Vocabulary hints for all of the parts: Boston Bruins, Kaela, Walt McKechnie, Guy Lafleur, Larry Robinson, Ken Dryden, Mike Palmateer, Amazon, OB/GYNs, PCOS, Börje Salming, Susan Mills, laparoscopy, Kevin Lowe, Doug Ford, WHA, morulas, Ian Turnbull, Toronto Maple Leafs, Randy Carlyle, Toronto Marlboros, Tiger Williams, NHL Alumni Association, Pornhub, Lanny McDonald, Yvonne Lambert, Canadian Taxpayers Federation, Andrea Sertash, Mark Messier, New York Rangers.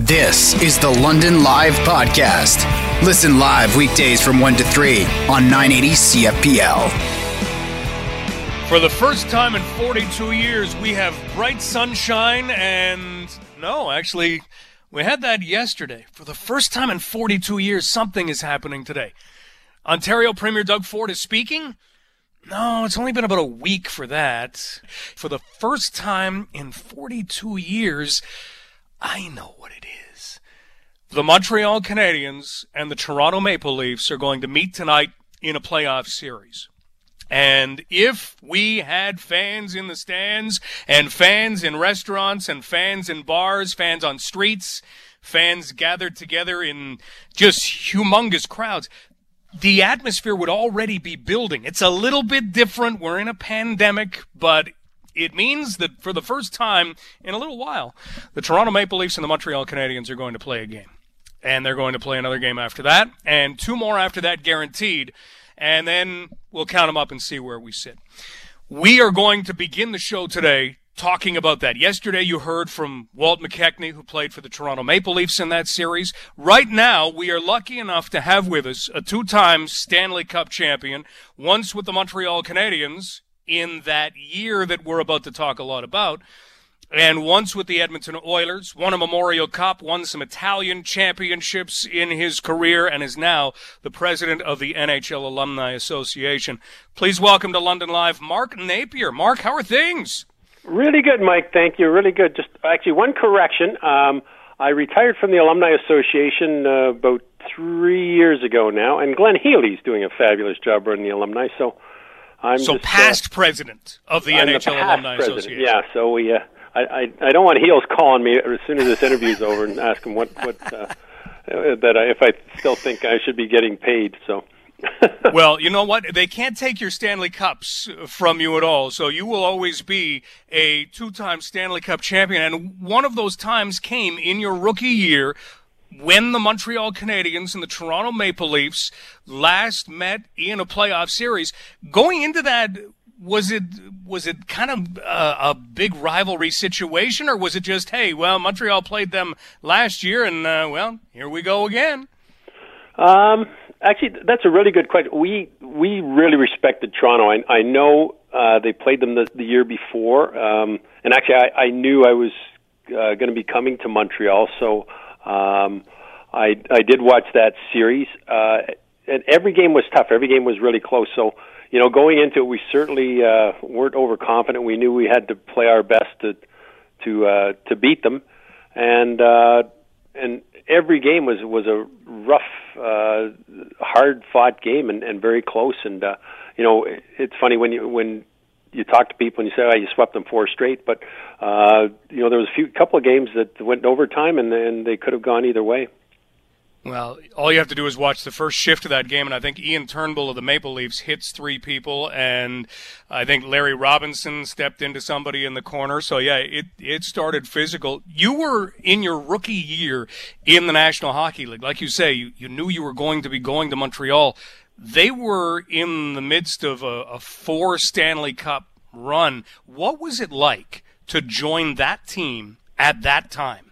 This is the London Live Podcast. Listen live weekdays from 1 to 3 on 980 CFPL. For the first time in 42 years, we have bright sunshine and... No, actually, we had that yesterday. For the first time in 42 years, something is happening today. Ontario Premier Doug Ford is speaking. No, it's only been about a week for that. For the first time in 42 years, I know what it is. The Montreal Canadiens and the Toronto Maple Leafs are going to meet tonight in a playoff series. And if we had fans in the stands and fans in restaurants and fans in bars, fans on streets, fans gathered together in just humongous crowds, the atmosphere would already be building. It's a little bit different. We're in a pandemic, but it means that for the first time in a little while, the Toronto Maple Leafs and the Montreal Canadiens are going to play a game. And they're going to play another game after that, and two more after that guaranteed. And then we'll count them up and see where we sit. We are going to begin the show today talking about that. Yesterday you heard from Walt McKechnie, who played for the Toronto Maple Leafs in that series. Right now we are lucky enough to have with us a two-time Stanley Cup champion, once with the Montreal Canadiens in that year that we're about to talk a lot about, and once with the Edmonton Oilers, won a Memorial Cup, won some Italian championships in his career, and is now the president of the NHL Alumni Association. Please welcome to London Live, Mark Napier. Mark, how are things? Really good, Mike. Thank you. Really good. Just actually one correction. I retired from the Alumni Association about 3 years ago now, and Glenn Healy's doing a fabulous job running the alumni. So I'm past president of the NHL Alumni Association. Yeah. So we I don't want Healy's calling me as soon as this interview's over and ask him if I still think I should be getting paid. So. Well, you know what? They can't take your Stanley Cups from you at all, so you will always be a two-time Stanley Cup champion. And one of those times came in your rookie year when the Montreal Canadiens and the Toronto Maple Leafs last met in a playoff series. Going into that, was it kind of a big rivalry situation, or was it just, hey, well, Montreal played them last year, and, well, here we go again? Actually, that's a really good question. We really respected Toronto. I know they played them the year before, and actually I knew I was going to be coming to Montreal, so I did watch that series. And every game was tough. Every game was really close. So, you know, going into it, we certainly weren't overconfident. We knew we had to play our best to beat them, and every game was a rough, hard-fought game and very close. And you know, it's funny when you talk to people and you say, "Oh, you swept them four straight," but you know, there was a couple of games that went overtime, and they could have gone either way. Well, all you have to do is watch the first shift of that game, and I think Ian Turnbull of the Maple Leafs hits three people, and I think Larry Robinson stepped into somebody in the corner. So, yeah, it started physical. You were in your rookie year in the National Hockey League. Like you say, you knew you were going to be going to Montreal. They were in the midst of a four Stanley Cup run. What was it like to join that team at that time?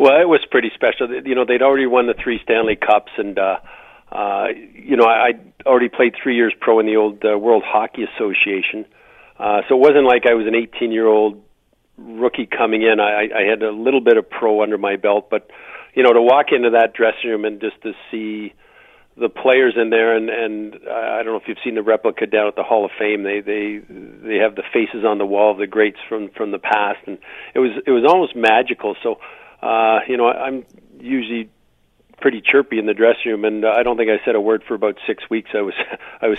Well, it was pretty special. You know, they'd already won the three Stanley Cups, and, you know, I'd already played 3 years pro in the old World Hockey Association. So it wasn't like I was an 18-year-old rookie coming in. I had a little bit of pro under my belt, but, you know, to walk into that dressing room and just to see the players in there, and I don't know if you've seen the replica down at the Hall of Fame. They have the faces on the wall of the greats from the past, and it was almost magical. So, you know, I'm usually pretty chirpy in the dressing room, and I don't think I said a word for about 6 weeks. I was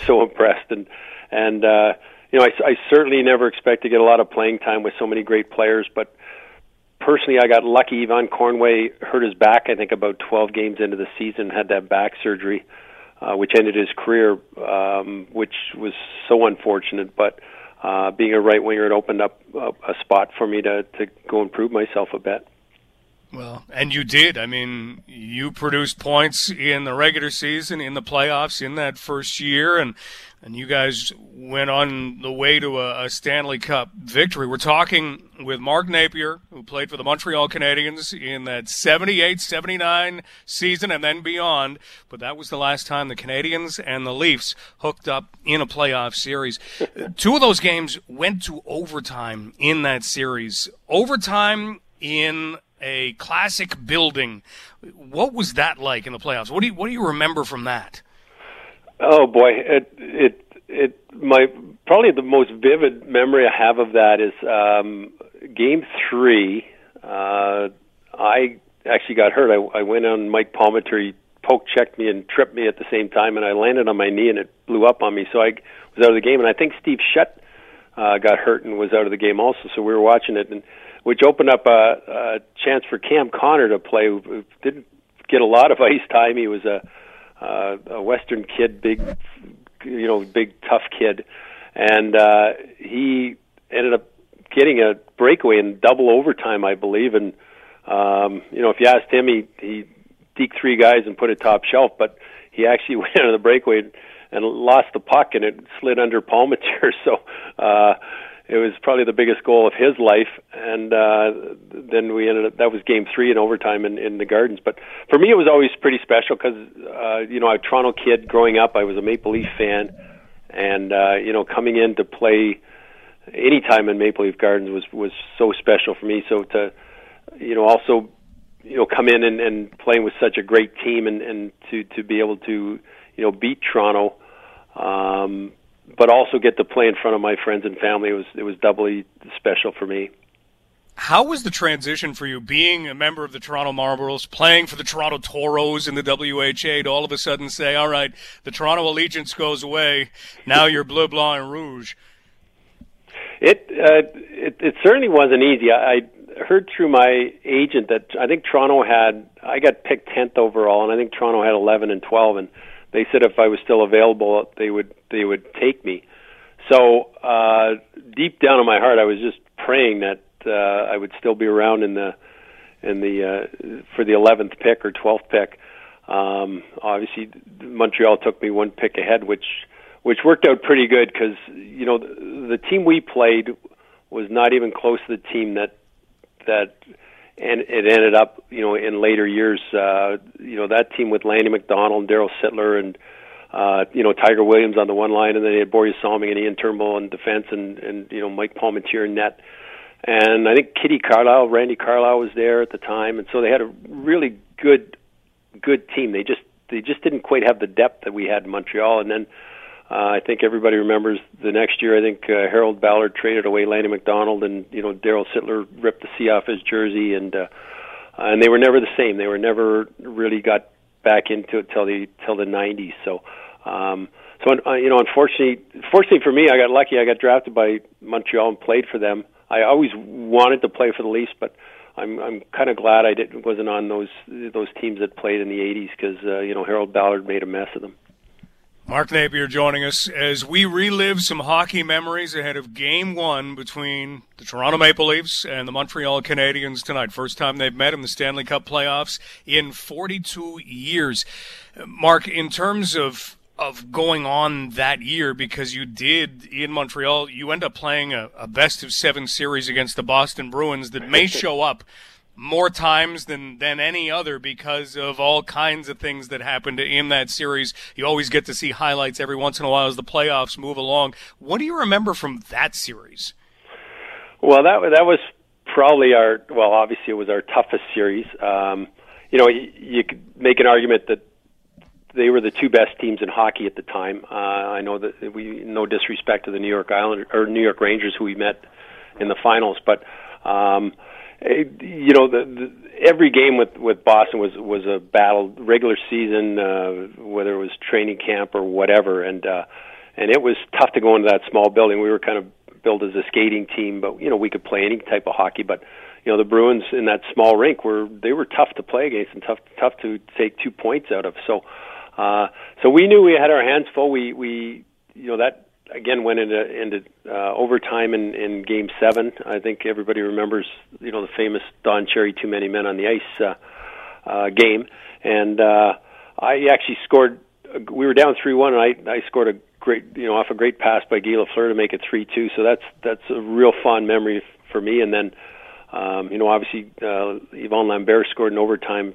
so impressed, and you know, I certainly never expect to get a lot of playing time with so many great players. But personally, I got lucky. Yvonne Cornway hurt his back, I think, about 12 games into the season, had that back surgery, which ended his career, which was so unfortunate. But being a right winger, it opened up a spot for me to go improve myself a bit. Well, and you did. I mean, you produced points in the regular season, in the playoffs, in that first year, and you guys went on the way to a Stanley Cup victory. We're talking with Mark Napier, who played for the Montreal Canadiens in that 78-79 season and then beyond. But that was the last time the Canadiens and the Leafs hooked up in a playoff series. Two of those games went to overtime in that series. Overtime in a classic building. What was that like in the playoffs? What do you remember from that? Oh boy, my probably the most vivid memory I have of that is Game 3. I actually got hurt. I went on Mike Palmateer. He poke-checked me and tripped me at the same time, and I landed on my knee and it blew up on me. So I was out of the game, and I think Steve Shutt got hurt and was out of the game also. So we were watching it, and which opened up a chance for Cam Connor to play, who didn't get a lot of ice time. He was a Western kid, big tough kid, and he ended up getting a breakaway in double overtime, I believe. And if you asked him, he deked three guys and put a top shelf, but he actually went out of the breakaway and lost the puck, and it slid under Palmateer. So it was probably the biggest goal of his life, and then we ended up, that was Game 3 in overtime in the Gardens. But for me, it was always pretty special because, I'm a Toronto kid growing up. I was a Maple Leaf fan, and, coming in to play any time in Maple Leaf Gardens was so special for me. So to, also, come in and playing with such a great team and to be able to, beat Toronto, but also get to play in front of my friends and family. It was doubly special for me. How was the transition for you, being a member of the Toronto Marlboros, playing for the Toronto Toros in the WHA, to all of a sudden say, all right, the Toronto allegiance goes away, now you're bleu, blanc, and rouge? It certainly wasn't easy. I heard through my agent that I think Toronto had, I got picked 10th overall, and I think Toronto had 11 and 12, and they said if I was still available, they would take me. So deep down in my heart, I was just praying that I would still be around for the 11th pick or 12th pick. Obviously, Montreal took me one pick ahead, which worked out pretty good because the team we played was not even close to the team that. And it ended up, in later years, that team with Lanny McDonald and Darryl Sittler and, Tiger Williams on the one line, and then they had Börje Salming and Ian Turnbull in defense and Mike Palmateer in net. And I think Randy Carlyle was there at the time. And so they had a really good team. They just didn't quite have the depth that we had in Montreal. And then I think everybody remembers the next year, I think Harold Ballard traded away Lanny McDonald, and Darryl Sittler ripped the C off his jersey, and they were never the same. They were never really got back into it till the 90s. So fortunately for me, I got lucky. I got drafted by Montreal and played for them. I always wanted to play for the Leafs, but I'm kind of glad I wasn't on those teams that played in the 80s because Harold Ballard made a mess of them. Mark Napier joining us as we relive some hockey memories ahead of Game 1 between the Toronto Maple Leafs and the Montreal Canadiens tonight. First time they've met in the Stanley Cup playoffs in 42 years. Mark, in terms of going on that year, because you did in Montreal, you end up playing a best-of-7 series against the Boston Bruins that may show up more times than any other because of all kinds of things that happened in that series. You always get to see highlights every once in a while as the playoffs move along. What do you remember from that series? Well, that was probably obviously it was our toughest series. You could make an argument that they were the two best teams in hockey at the time. I know that no disrespect to the New York Islanders or New York Rangers, who we met in the finals, but every game with Boston was a battle, regular season, whether it was training camp or whatever, and it was tough to go into that small building. We were kind of built as a skating team, but we could play any type of hockey. But the Bruins in that small rink were tough to play against and tough to take 2 points out of. So we knew we had our hands full. We that again went into overtime in Game 7. I think everybody remembers, you know, the famous Don Cherry too many men on the ice game. And I actually scored. We were down 3-1, and I scored a great, you know, off a great pass by Guy Lafleur to make it 3-2. So that's a real fond memory for me. And then, you know, obviously Yvonne Lambert scored in overtime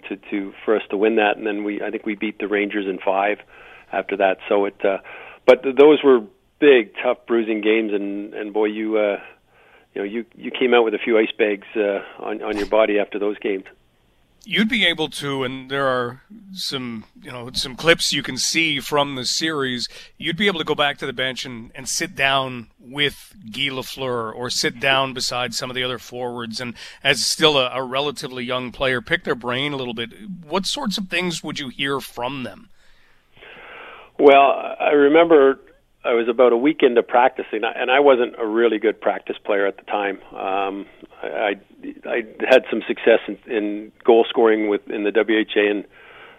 for us to win that. And then I think we beat the Rangers in 5 after that. So it, but those were big, tough, bruising games. And boy, you came out with a few ice bags on your body after those games. You'd be able to, and there are some clips you can see from the series, you'd be able to go back to the bench and sit down with Guy Lafleur or sit down beside some of the other forwards and, as still a relatively young player, pick their brain a little bit. What sorts of things would you hear from them? Well, I remember I was about a week into practicing, and I wasn't a really good practice player at the time. I had some success in goal scoring in the WHA, and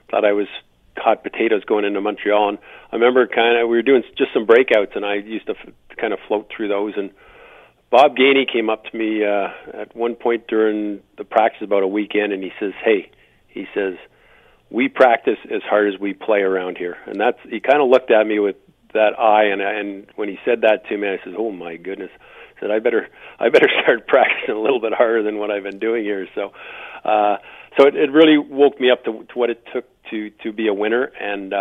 thought I was hot potatoes going into Montreal. And I remember we were doing just some breakouts, and I used to kind of float through those. And Bob Gainey came up to me at one point during the practice about a week in, and he says, "Hey," he says, "we practice as hard as we play around here." And he kind of looked at me with that eye, and when he said that to me, I said, "Oh my goodness!" I said, "I better start practicing a little bit harder than what I've been doing here." So, it really woke me up to what it took to be a winner, and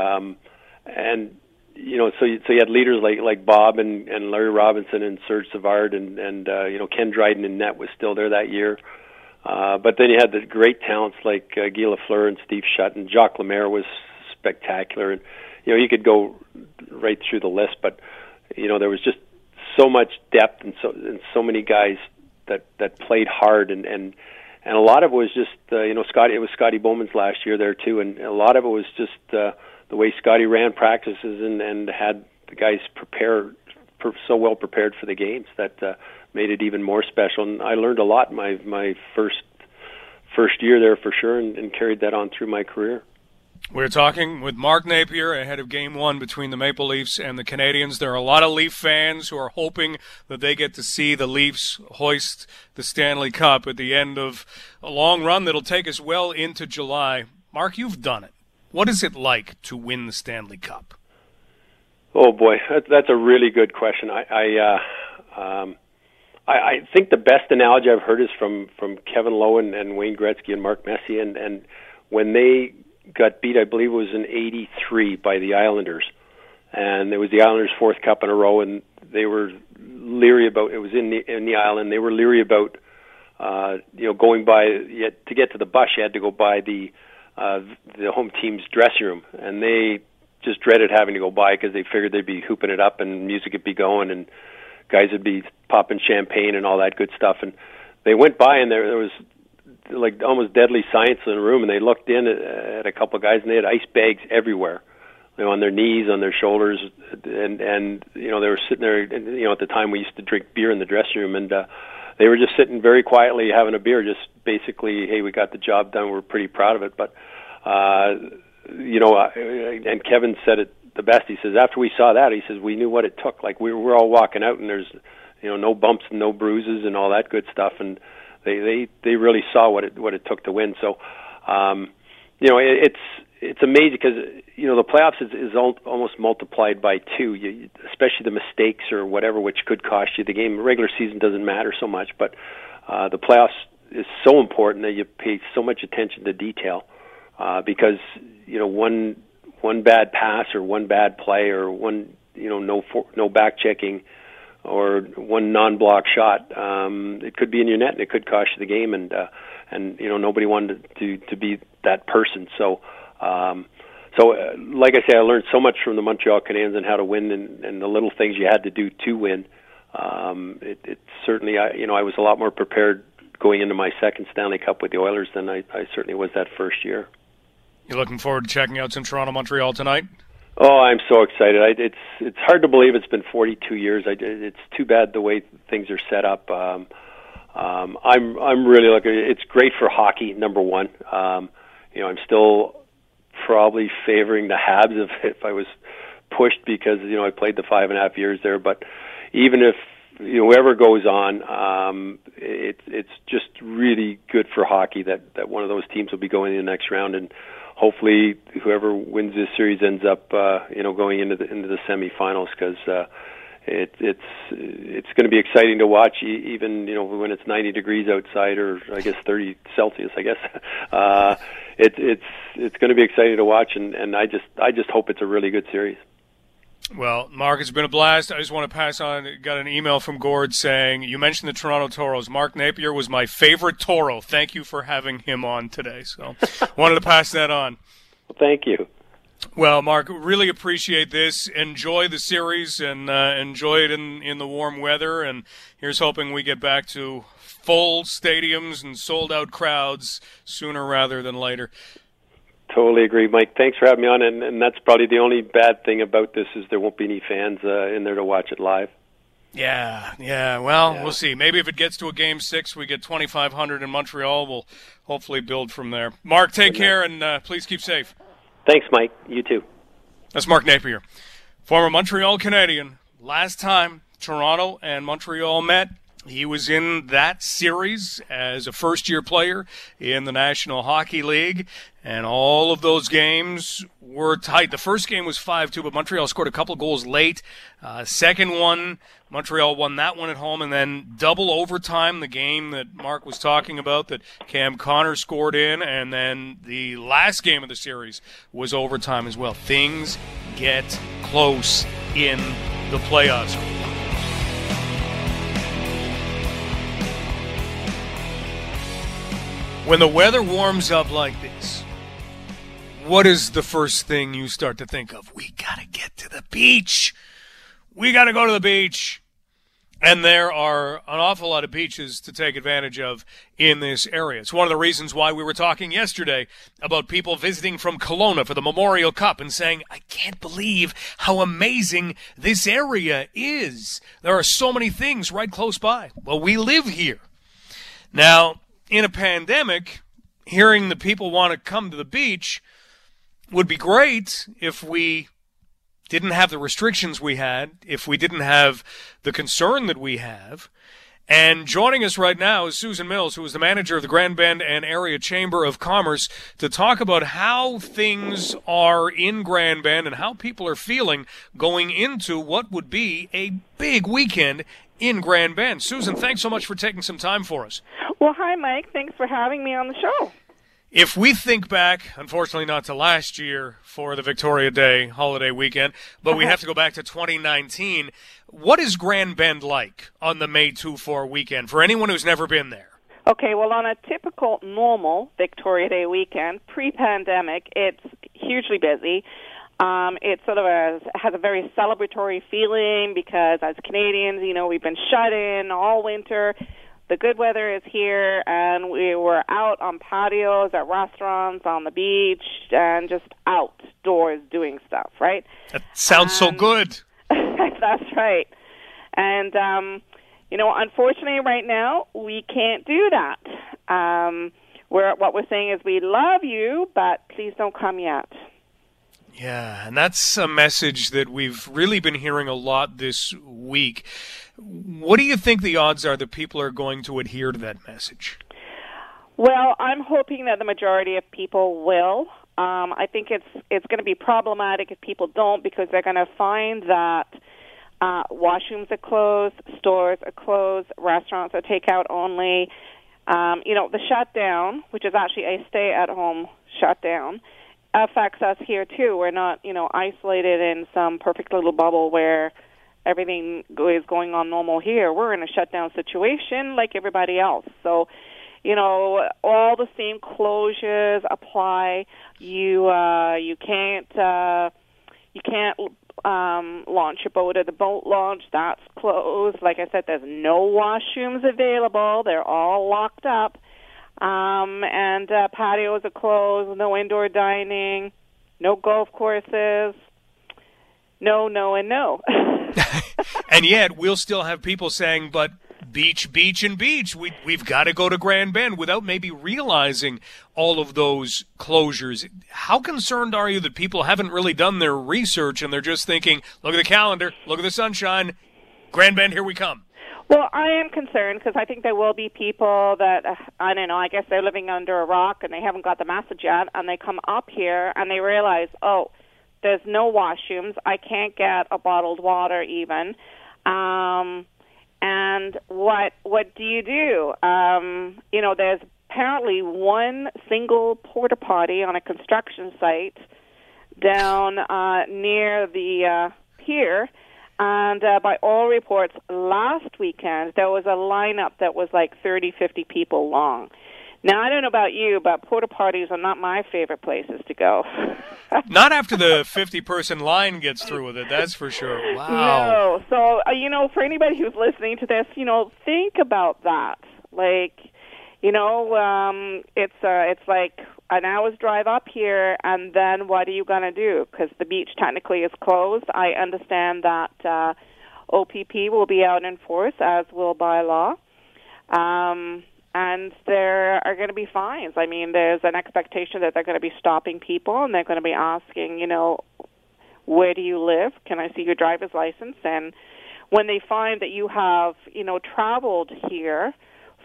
you know, so you had leaders like Bob and Larry Robinson and Serge Savard and you know, Ken Dryden in net was still there that year, but then you had the great talents like Guy Lafleur and Steve Shutt, and Jacques Lemaire was spectacular, and you know, you could go right through the list, but you know, there was just so much depth and so many guys that played hard, and a lot of it was just you know, Scotty. It was Scotty Bowman's last year there too, and a lot of it was just the way Scotty ran practices and had the guys so well prepared for the games that made it even more special. And I learned a lot my first year there for sure, and carried that on through my career. We're talking with Mark Napier ahead of Game 1 between the Maple Leafs and the Canadiens. There are a lot of Leaf fans who are hoping that they get to see the Leafs hoist the Stanley Cup at the end of a long run that'll take us well into July. Mark, you've done it. What is it like to win the Stanley Cup? Oh boy, that's a really good question. I think the best analogy I've heard is from Kevin Lowe and Wayne Gretzky and Mark Messier, and when they got beat, I believe it was in '83 by the Islanders, and it was the Islanders' fourth cup in a row, and they were leery about it. Was in the island. They were leery about you know, going by, yet to get to the bus you had to go by the home team's dressing room, and they just dreaded having to go by because they figured they'd be hooping it up and music would be going and guys would be popping champagne and all that good stuff. And they went by, and there was like almost deadly science in the room, and they looked in at a couple of guys, and they had ice bags everywhere, you know, on their knees, on their shoulders, and you know, they were sitting there, and, you know, at the time we used to drink beer in the dressing room, and they were just sitting very quietly having a beer, just basically, hey, we got the job done, we're pretty proud of it. But you know, and Kevin said it the best. He says, after we saw that, he says, we knew what it took. Like, we were all walking out, and there's, you know, no bumps and no bruises and all that good stuff, and They really saw what it took to win. So, you know, it's amazing because, you know, the playoffs is almost multiplied by 2, especially the mistakes or whatever, which could cost you the game. Regular season doesn't matter so much, but the playoffs is so important that you pay so much attention to detail because, you know, one bad pass or one bad play or one, you know, no back checking, or one non-block shot, it could be in your net and it could cost you the game. And you know, nobody wanted to be that person. So, like I say, I learned so much from the Montreal Canadiens and how to win and the little things you had to do to win. It certainly, you know, I was a lot more prepared going into my second Stanley Cup with the Oilers than I certainly was that first year. You're looking forward to checking out some Toronto-Montreal tonight? Oh, I'm so excited. It's hard to believe it's been 42 years. It's too bad the way things are set up. I'm really looking. It's great for hockey, number one. You know, I'm still probably favoring the Habs if I was pushed because, you know, I played the 5.5 years there. But even if, you know, whoever goes on, it's just really good for hockey that one of those teams will be going in the next round, and hopefully whoever wins this series ends up, you know, going into the semifinals, because it's going to be exciting to watch, even, you know, when it's 90 degrees outside, or I guess 30 Celsius, I guess. It's going to be exciting to watch, and I just hope it's a really good series. Well, Mark, it's been a blast. I just want to pass on, got an email from Gord saying, you mentioned the Toronto Toros. Mark Napier was my favorite Toro. Thank you for having him on today. So wanted to pass that on. Well, thank you. Well, Mark, really appreciate this. Enjoy the series, and enjoy it in the warm weather. And here's hoping we get back to full stadiums and sold-out crowds sooner rather than later. Totally agree, Mike. Thanks for having me on, and that's probably the only bad thing about this is there won't be any fans in there to watch it live. Yeah, well, yeah. We'll see. Maybe if it gets to a Game 6, we get 2,500 in Montreal. We'll hopefully build from there. Mark, take care, and please keep safe. Thanks, Mike. You too. That's Mark Napier, former Montreal Canadian. Last time Toronto and Montreal met, he was in that series as a first-year player in the National Hockey League, and all of those games were tight. The first game was 5-2, but Montreal scored a couple goals late. Second one, Montreal won that one at home, and then double overtime, the game that Mark was talking about that Cam Connor scored in, and then the last game of the series was overtime as well. Things get close in the playoffs. When the weather warms up like this, what is the first thing you start to think of? We got to get to the beach. We got to go to the beach. And there are an awful lot of beaches to take advantage of in this area. It's one of the reasons why we were talking yesterday about people visiting from Kelowna for the Memorial Cup and saying, I can't believe how amazing this area is. There are so many things right close by. Well, we live here. Now, in a pandemic, hearing the people want to come to the beach would be great if we didn't have the restrictions we had, if we didn't have the concern that we have. And joining us right now is Susan Mills, who is the manager of the Grand Bend and Area Chamber of Commerce, to talk about how things are in Grand Bend and how people are feeling going into what would be a big weekend in Grand Bend. Susan, thanks so much for taking some time for us. Well, hi, Mike. Thanks for having me on the show. If we think back, unfortunately not to last year for the Victoria Day holiday weekend, but we have to go back to 2019, what is Grand Bend like on the May 2-4 weekend for anyone who's never been there? Okay, well, on a typical normal Victoria Day weekend, pre-pandemic, it's hugely busy. It sort of has a very celebratory feeling because as Canadians, you know, we've been shut in all winter. The good weather is here, and we were out on patios, at restaurants, on the beach, and just outdoors doing stuff, right? That sounds so good. That's right. And, you know, unfortunately right now, we can't do that. What we're saying is we love you, but please don't come yet. Yeah, and that's a message that we've really been hearing a lot this week. What do you think the odds are that people are going to adhere to that message? Well, I'm hoping that the majority of people will. I think it's going to be problematic if people don't, because they're going to find that washrooms are closed, stores are closed, restaurants are takeout only. You know, the shutdown, which is actually a stay-at-home shutdown, affects us here too. We're not, you know, isolated in some perfect little bubble where everything is going on normal here. We're in a shutdown situation like everybody else. So, you know, all the same closures apply. You can't launch your boat at the boat launch. That's closed. Like I said, there's no washrooms available. They're all locked up. And patios are closed, no indoor dining, no golf courses, no, no, and no. And yet we'll still have people saying, but beach. We've got to go to Grand Bend without maybe realizing all of those closures. How concerned are you that people haven't really done their research and they're just thinking, look at the calendar, look at the sunshine, Grand Bend, here we come? Well, I am concerned because I think there will be people that, I don't know, I guess they're living under a rock and they haven't got the message yet, and they come up here and they realize, oh, there's no washrooms. I can't get a bottled water even. And what do you do? You know, there's apparently one single porta potty on a construction site down near the pier. And by all reports, last weekend, there was a lineup that was like 30, 50 people long. Now, I don't know about you, but porta potties are not my favorite places to go. Not after the 50-person line gets through with it, that's for sure. Wow. No. So, you know, for anybody who's listening to this, you know, think about that. Like, you know, it's like an hour's drive up here, and then what are you going to do? Because the beach technically is closed. I understand that OPP will be out in force, as will bylaw. And there are going to be fines. I mean, there's an expectation that they're going to be stopping people, and they're going to be asking, you know, where do you live? Can I see your driver's license? And when they find that you have, you know, traveled here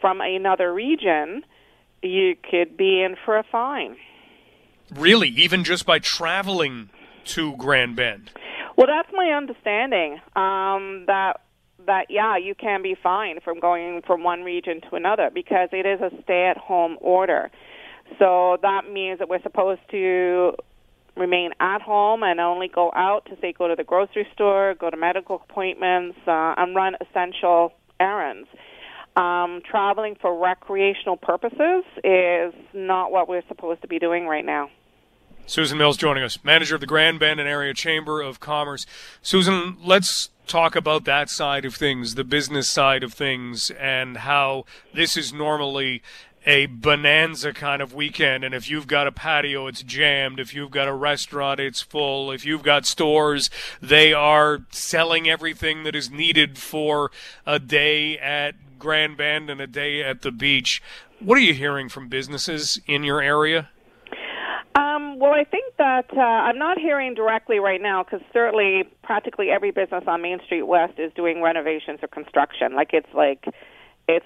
from another region, you could be in for a fine. Really? Even just by traveling to Grand Bend? Well, that's my understanding, yeah, you can be fined from going from one region to another because it is a stay-at-home order. So that means that we're supposed to remain at home and only go out to, say, go to the grocery store, go to medical appointments, and run essential errands. Traveling for recreational purposes is not what we're supposed to be doing right now. Susan Mills joining us, manager of the Grand Bend Area Chamber of Commerce. Susan, let's talk about that side of things, the business side of things, and how this is normally a bonanza kind of weekend. And if you've got a patio, it's jammed. If you've got a restaurant, it's full. If you've got stores, they are selling everything that is needed for a day at Grand Bend and a day at the beach. What are you hearing from businesses in your area? Well, I think that I'm not hearing directly right now because certainly practically every business on Main Street West is doing renovations or construction. Like it's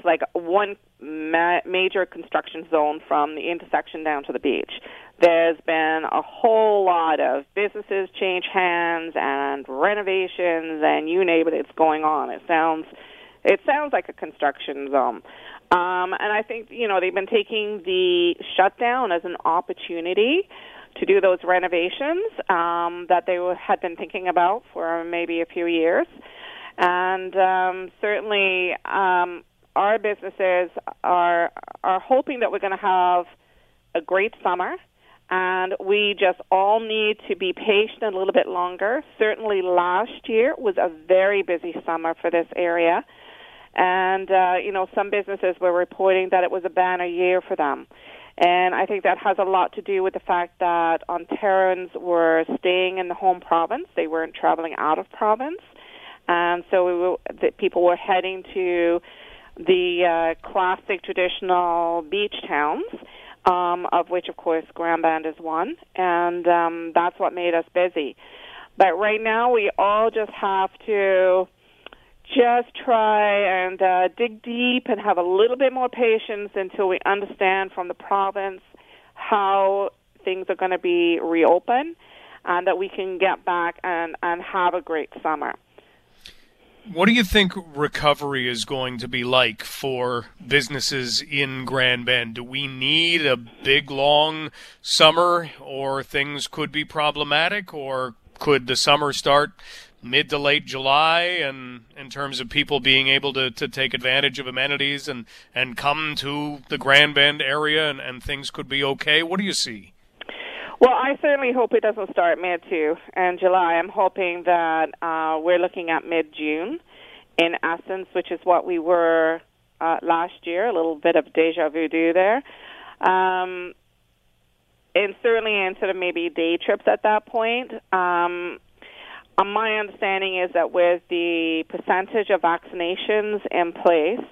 like one major construction zone from the intersection down to the beach. There's been a whole lot of businesses change hands and renovations and you name it, it's going on. It sounds like a construction zone. And I think, you know, they've been taking the shutdown as an opportunity to do those renovations that they had been thinking about for maybe a few years. And certainly our businesses are hoping that we're going to have a great summer. And we just all need to be patient a little bit longer. Certainly last year was a very busy summer for this area. And, you know, some businesses were reporting that it was a banner year for them. And I think that has a lot to do with the fact that Ontarians were staying in the home province. They weren't traveling out of province. And so people were heading to the classic traditional beach towns, of which, of course, Grand Bend is one. And that's what made us busy. But right now we all just have to just try and dig deep and have a little bit more patience until we understand from the province how things are going to be reopened and that we can get back and have a great summer. What do you think recovery is going to be like for businesses in Grand Bend? Do we need a big, long summer, or things could be problematic, or could the summer start mid to late July, and in terms of people being able to take advantage of amenities and come to the Grand Bend area and things could be okay? What do you see? Well, I certainly hope it doesn't start mid-2 and July. I'm hoping that we're looking at mid-June, in essence, which is what we were last year, a little bit of deja vu there. And certainly instead of maybe day trips at that point, My understanding is that with the percentage of vaccinations in place,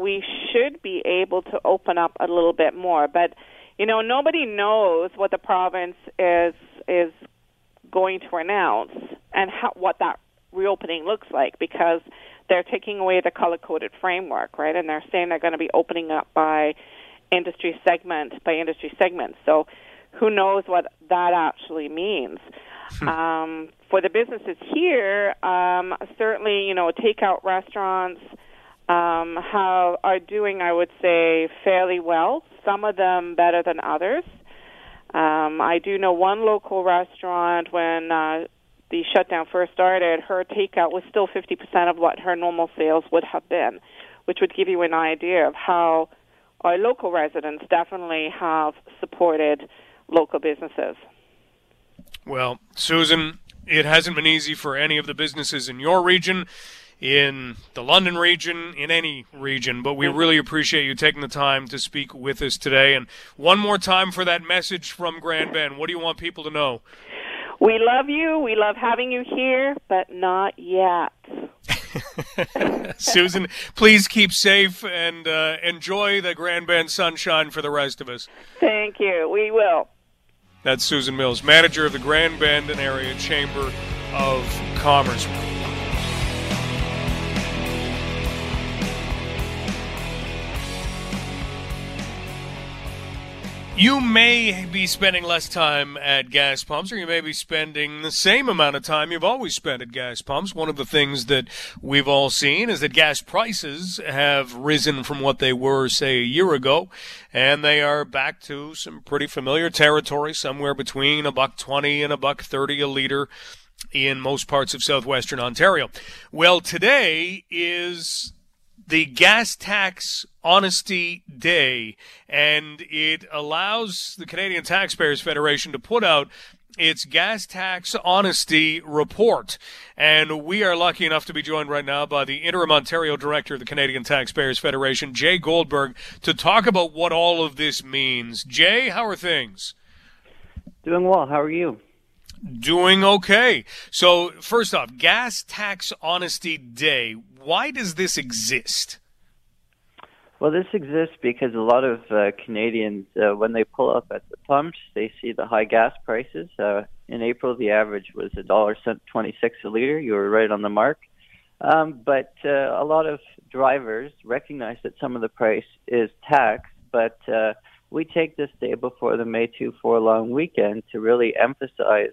we should be able to open up a little bit more. But, you know, nobody knows what the province is going to announce and how, what that reopening looks like, because they're taking away the color-coded framework, right? And they're saying they're going to be opening up by industry segment. So who knows what that actually means. For the businesses here, certainly, you know, takeout restaurants are doing, I would say, fairly well, some of them better than others. I do know one local restaurant, when the shutdown first started, her takeout was still 50% of what her normal sales would have been, which would give you an idea of how our local residents definitely have supported local businesses. Well, Susan, it hasn't been easy for any of the businesses in your region, in the London region, in any region, but we really appreciate you taking the time to speak with us today. And one more time for that message from Grand Bend. What do you want people to know? We love you. We love having you here, but not yet. Susan, please keep safe and enjoy the Grand Bend sunshine for the rest of us. Thank you. We will. That's Susan Mills, manager of the Grand Bend Area Chamber of Commerce. You may be spending less time at gas pumps, or you may be spending the same amount of time you've always spent at gas pumps. One of the things that we've all seen is that gas prices have risen from what they were, say, a year ago, and they are back to some pretty familiar territory, somewhere between $1.20 and $1.30 a liter in most parts of southwestern Ontario. Well, today is the Gas Tax Honesty Day, and it allows the Canadian Taxpayers Federation to put out its Gas Tax Honesty Report. And we are lucky enough to be joined right now by the Interim Ontario Director of the Canadian Taxpayers Federation, Jay Goldberg, to talk about what all of this means. Jay, how are things? Doing well. How are you? Doing okay. So, first off, Gas Tax Honesty Day. Why does this exist? Well, this exists because a lot of Canadians, when they pull up at the pumps, they see the high gas prices. In April, the average was $1.26 a liter. You were right on the mark. But a lot of drivers recognize that some of the price is taxed, but we take this day before the May 2-4 long weekend to really emphasize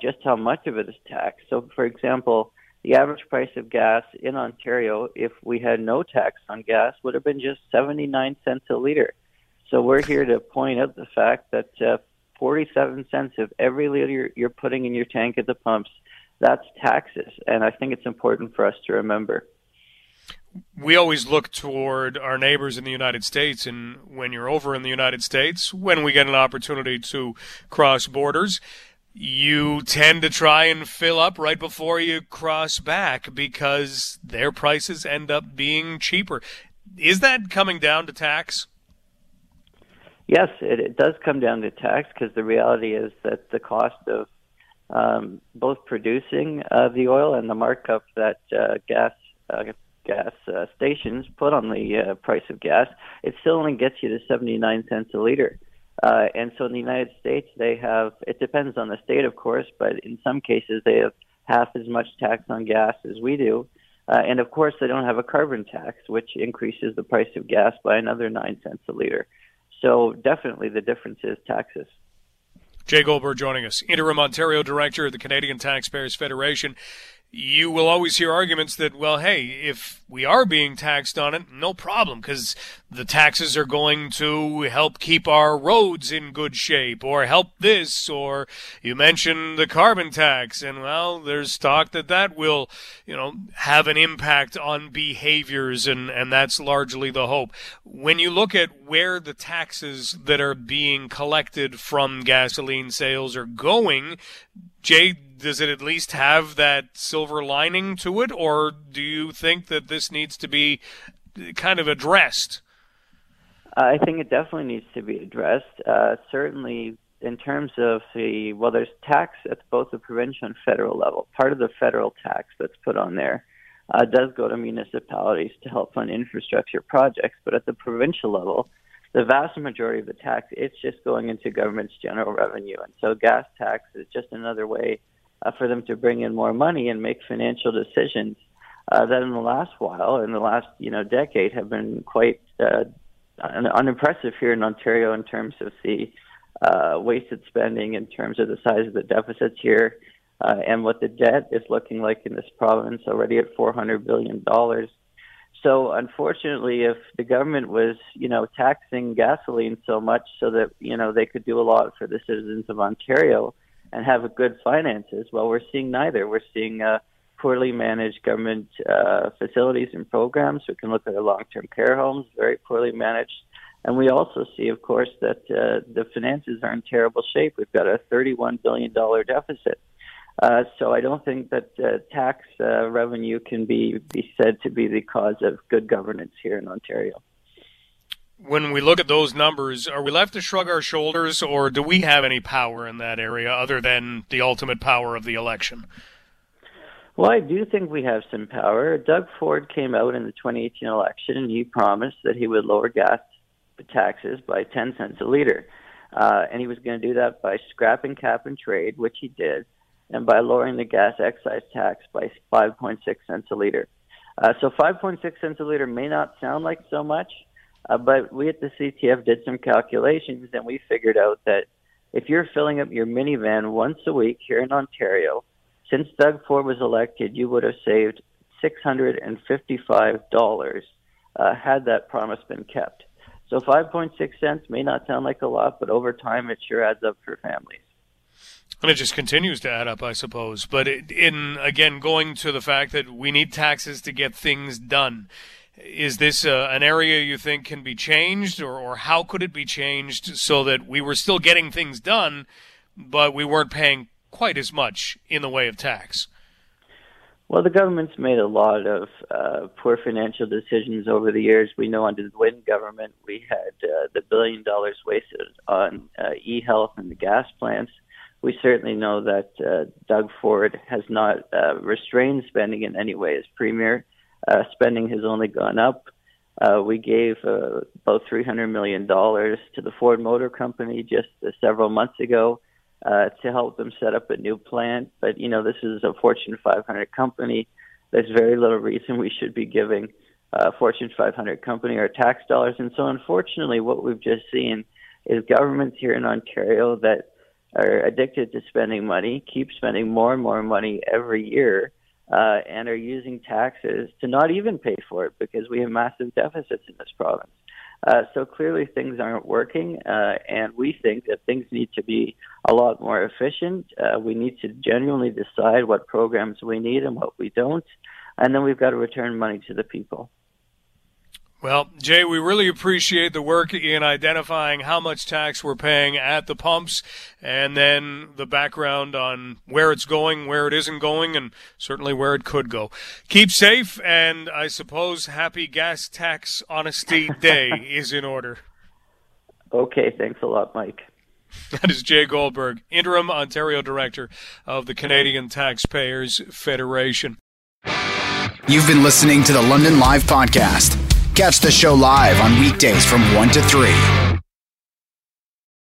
just how much of it is taxed. So, for example, the average price of gas in Ontario, if we had no tax on gas, would have been just 79 cents a liter. So we're here to point out the fact that 47 cents of every liter you're putting in your tank at the pumps, that's taxes. And I think it's important for us to remember. We always look toward our neighbors in the United States, and when you're over in the United States, when we get an opportunity to cross borders, you tend to try and fill up right before you cross back because their prices end up being cheaper. Is that coming down to tax? Yes, it does come down to tax, because the reality is that the cost of both producing the oil and the markup that gas stations put on the price of gas, it still only gets you to 79 cents a liter. And so in the United States, they have, it depends on the state, of course, but in some cases they have half as much tax on gas as we do. And of course, they don't have a carbon tax, which increases the price of gas by another 9 cents a liter. So definitely the difference is taxes. Jay Goldberg joining us, Interim Ontario Director of the Canadian Taxpayers Federation. You will always hear arguments that, well, hey, if we are being taxed on it, no problem, because the taxes are going to help keep our roads in good shape or help this, or you mentioned the carbon tax, and, well, there's talk that will, you know, have an impact on behaviors, and that's largely the hope. When you look at where the taxes that are being collected from gasoline sales are going, Jay, does it at least have that silver lining to it, or do you think that this needs to be kind of addressed? I think it definitely needs to be addressed. Certainly, in terms of there's tax at both the provincial and federal level. Part of the federal tax that's put on there does go to municipalities to help fund infrastructure projects. But at the provincial level, the vast majority of the tax, it's just going into government's general revenue. And so gas tax is just another way for them to bring in more money and make financial decisions that in the last decade have been quite unimpressive here in Ontario in terms of the wasted spending, in terms of the size of the deficits here, and what the debt is looking like in this province, already at $400 billion. So unfortunately, if the government was, taxing gasoline so much so that, they could do a lot for the citizens of Ontario and have good finances, well, we're seeing neither. We're seeing poorly managed government facilities and programs. We can look at our long-term care homes, very poorly managed. And we also see, of course, that the finances are in terrible shape. We've got a $31 billion deficit. So I don't think that tax revenue can be said to be the cause of good governance here in Ontario. When we look at those numbers, are we left to shrug our shoulders, or do we have any power in that area other than the ultimate power of the election? Well, I do think we have some power. Doug Ford came out in the 2018 election, and he promised that he would lower gas taxes by 10 cents a liter. And he was going to do that by scrapping cap and trade, which he did, and by lowering the gas excise tax by 5.6 cents a liter. So 5.6 cents a liter may not sound like so much, but we at the CTF did some calculations, and we figured out that if you're filling up your minivan once a week here in Ontario, since Doug Ford was elected, you would have saved $655 had that promise been kept. So 5.6 cents may not sound like a lot, but over time it sure adds up for families. And it just continues to add up, I suppose. But again, going to the fact that we need taxes to get things done, is this an area you think can be changed, or how could it be changed so that we were still getting things done, but we weren't paying quite as much in the way of tax? Well, the government's made a lot of poor financial decisions over the years. We know under the Wynne government, we had the $1 billion wasted on e-health and the gas plants. We certainly know that Doug Ford has not restrained spending in any way as premier. Spending has only gone up. We gave about $300 million to the Ford Motor Company just several months ago to help them set up a new plant. But, this is a Fortune 500 company. There's very little reason we should be giving a Fortune 500 company our tax dollars. And so, unfortunately, what we've just seen is governments here in Ontario that are addicted to spending money, keep spending more and more money every year, and are using taxes to not even pay for it because we have massive deficits in this province. So clearly things aren't working, and we think that things need to be a lot more efficient. We need to genuinely decide what programs we need and what we don't, and then we've got to return money to the people. Well, Jay, we really appreciate the work in identifying how much tax we're paying at the pumps and then the background on where it's going, where it isn't going, and certainly where it could go. Keep safe, and I suppose happy Gas Tax Honesty Day is in order. Okay, thanks a lot, Mike. That is Jay Goldberg, Interim Ontario Director of the Canadian Taxpayers Federation. You've been listening to the London Live Podcast. Catch the show live on weekdays from 1 to 3.